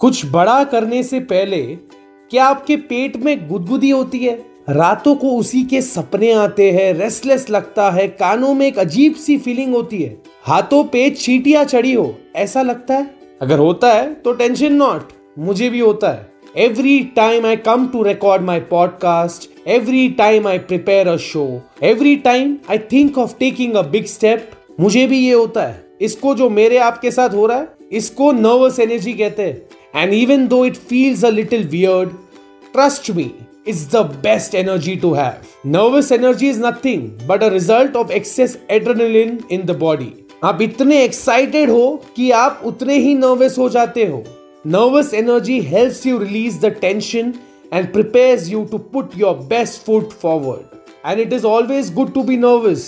कुछ बड़ा करने से पहले क्या आपके पेट में गुदगुदी होती है? रातों को उसी के सपने आते हैं, रेस्टलेस लगता है, कानों में एक अजीब सी फीलिंग होती है, हाथों पे चींटियां चढ़ी हो ऐसा लगता है? अगर होता है तो टेंशन नॉट, मुझे भी होता है। Every time I come to record my podcast, every time I prepare a show, every time I think of taking a big step, मुझे भी ये होता है। इसको जो मेरे आपके साथ हो रहा है, इसको nervous energy कहते हैं। And even though it feels a little weird, trust me, it's the best energy to have. Nervous energy is nothing but a result of excess adrenaline in the body. आप इतने excited हो कि आप उतने ही nervous हो जाते हो। Nervous energy helps you release the tension and prepares you to put your best foot forward. And it is always good to be nervous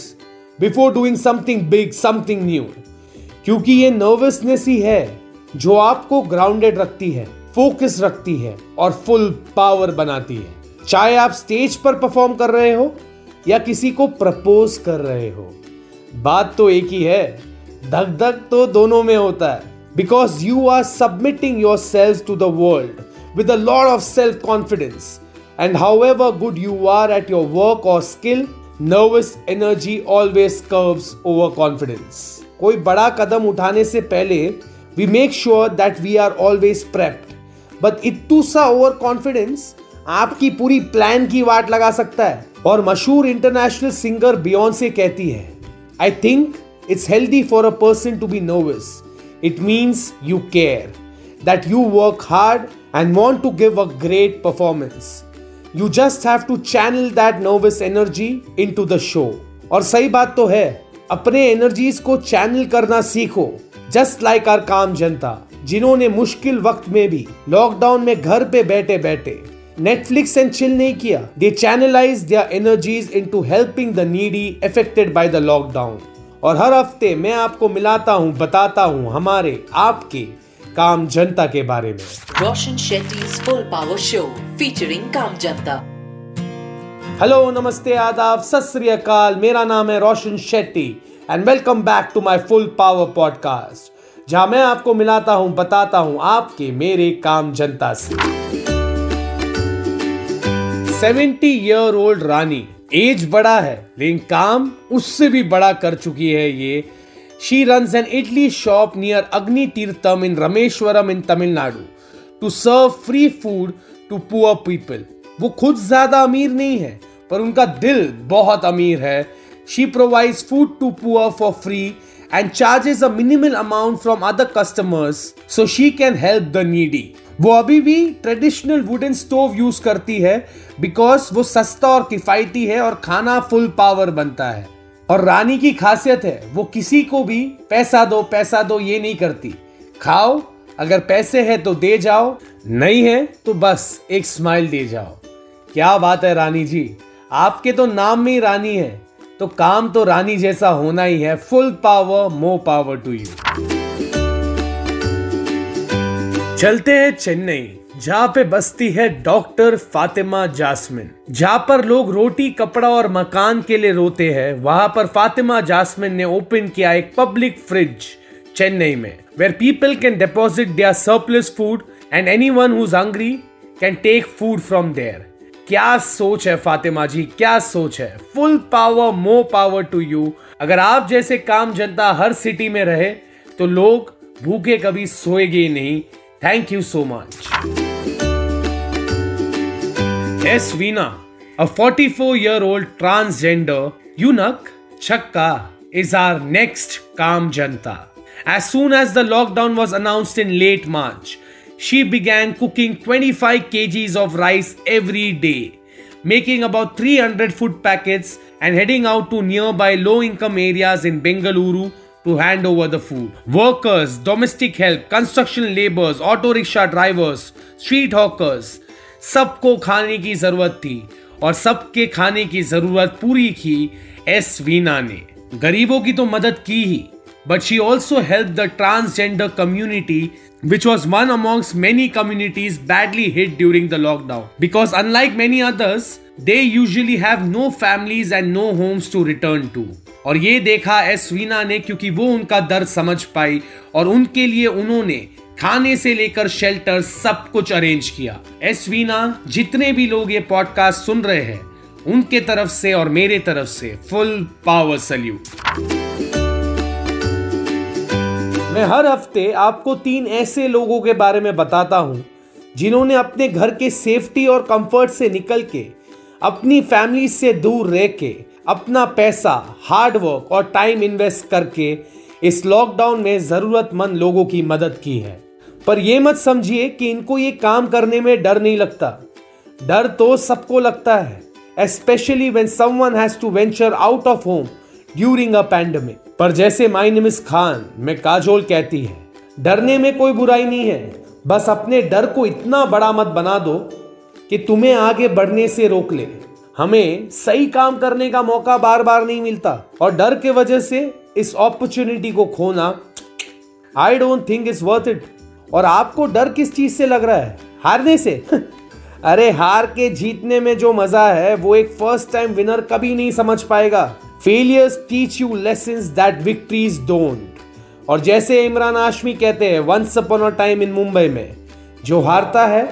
before doing something big, something new. क्योंकि ये nervousness ही है जो आपको grounded रखती है, focus रखती है और full power बनाती है। चाहे आप stage पर perform कर रहे हो या किसी को propose कर रहे हो, बात तो एक ही है, धक-धक तो दोनों में होता है। Because you are submitting yourself to the world with a lot of self-confidence. And however good you are at your work or skill, nervous energy always curves over confidence. कोई बड़ा कदम उठाने से पहले we make sure that we are always prepped. But इत्तू सा over confidence आपकी पूरी plan की वाट लगा सकता है। और मशहूर इंटरनेशनल सिंगर बियॉन्से कहती है, I think it's healthy for a person to be nervous. It means you care, that you work hard and want to give a great performance. You just have to channel that nervous energy into the show. और सही बात तो है, अपने energies को channel करना सीखो, just like our काम जनता, जिन्होंने मुश्किल वक्त में भी लॉकडाउन में घर पे बैठे बैठे Netflix and chill नहीं किया. They channelized their energies into helping the needy affected by the lockdown. और हर हफ्ते मैं आपको मिलाता हूँ, बताता हूँ हमारे आपके काम जनता के बारे में। Roshan Shetty's full power show featuring काम जनता। हेलो, नमस्ते, आदाब, सत श्री अकाल। मेरा नाम है Roshan Shetty and welcome back to my full power podcast, जहाँ मैं आपको मिलाता हूँ, बताता हूँ आपके मेरे काम जनता से। 70-year-old रानी, एज बड़ा है लेकिन काम उससे भी बड़ा कर चुकी है ये। She runs an idli shop near Agni Theertham in Rameswaram in Tamil Nadu to serve free food to poor people. वो खुद ज्यादा अमीर नहीं है पर उनका दिल बहुत अमीर है। She provides food to poor for free and charges a minimal amount from other customers so she can help the needy. वो अभी भी ट्रेडिशनल वुडन स्टोव यूज करती है बिकॉज वो सस्ता और किफायती है और खाना फुल पावर बनता है। और रानी की खासियत है, वो किसी को भी पैसा दो ये नहीं करती। खाओ, अगर पैसे है तो दे जाओ, नहीं है तो बस एक स्माइल दे जाओ। क्या बात है रानी जी, आपके तो नाम में ही रानी है तो काम तो रानी जैसा होना ही है। Full power, more power to you. चलते हैं चेन्नई, जहाँ पे बसती है डॉक्टर फातिमा जास्मिन। जहाँ पर लोग रोटी, कपड़ा और मकान के लिए रोते हैं, वहां पर फातिमा जास्मिन ने ओपन किया एक पब्लिक फ्रिज चेन्नई में, where people can deposit there surplus food and anyone who is hungry can take food from there. क्या सोच है फातिमा जी, क्या सोच है। Full power, more power to you. अगर आप जैसे काम जनता हर सिटी में रहे तो लोग भूखे कभी सोएंगे नहीं। Thank you so much. S Veena, a 44-year-old transgender eunuch Chakka, is our next Kaam Janta. As soon as the lockdown was announced in late March, she began cooking 25 kgs of rice every day, making about 300 food packets and heading out to nearby low-income areas in Bengaluru to hand over the food. Workers, domestic help, construction laborers, auto rickshaw drivers, street hawkers, सबको खाने की जरूरत थी और सबके खाने की जरूरत पूरी की एस वीना ने। गरीबों की तो मदद की ही, but she also helped the transgender community, which was one amongst many communities badly hit during the lockdown. Because unlike many others, they usually have no families and no homes to return to. और ये देखा S Veena ने क्योंकि वो उनका दर्द समझ पाई और उनके लिए उन्होंने खाने से लेकर शेल्टर सब कुछ अरेंज किया। एस वीना, जितने भी लोग ये पॉडकास्ट सुन रहे हैं उनके तरफ से और मेरे तरफ से फुल पावर सैल्यूट। मैं हर हफ्ते आपको 3 ऐसे लोगों के बारे में बताता हूँ जिन्होंने अपने घर के सेफ्टी और कंफर्ट से निकल के, अपनी फैमिली से दूर रह के, अपना पैसा, हार्डवर्क और टाइम इन्वेस्ट करके इस लॉकडाउन में ज़रूरतमंद लोगों की मदद की है। पर यह मत समझिए कि इनको ये काम करने में डर नहीं लगता। डर तो सबको लगता है, specially when someone has to venture out of home during a pandemic. पर जैसे माय नेम इज खान में काजोल कहती है, डरने में कोई बुराई नहीं है, बस अपने डर को इतना बड़ा मत बना दो कि तुम्हें आगे बढ़ने से रोक ले। हमें सही काम करने का मौका बार बार नहीं मिलता और डर के वजह से इस अपॉर्चुनिटी को खोना, I don't think it's worth it. और आपको डर किस चीज से लग रहा है? हारने से? अरे हार के जीतने में जो मजा है वो एक फर्स्ट टाइम विनर कभी नहीं समझ पाएगा। Failures teach you lessons that victories don't. और जैसे इमरान हाशमी कहते हैं once upon a time in Mumbai में, जो हारता है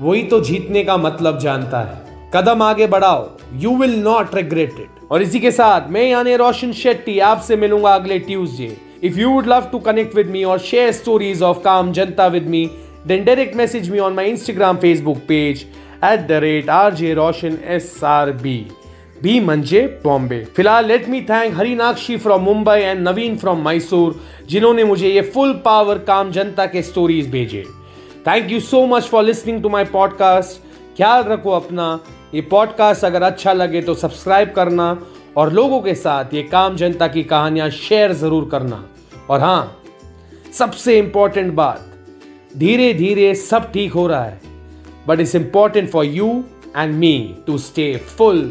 वही तो जीतने का मतलब जानता है। कदम आगे बढ़ाओ, you will not regret it. और इसी के साथ मैं यानी रोशन शेट्टी आपसे मिलूंगा अगले Tuesday. If you would love to connect with me or share stories of काम जनता with me, then direct message me on my Instagram Facebook page @RJRoshanSRB. बी मंजे बॉम्बे। फिलहाल let me thank Harinakshi from Mumbai and Naveen from Mysore, जिन्होंने मुझे ये full power काम जनता के stories भेजे। Thank you so much for listening to my podcast. ख्याल रखो अपना। ये पॉडकास्ट अगर अच्छा लगे तो सब्सक्राइब करना और लोगों के साथ ये काम जनता की कहानियां शेयर जरूर करना। और हाँ, सबसे इम्पोर्टेंट बात, धीरे धीरे सब ठीक हो रहा है, but it's important for you and me to stay full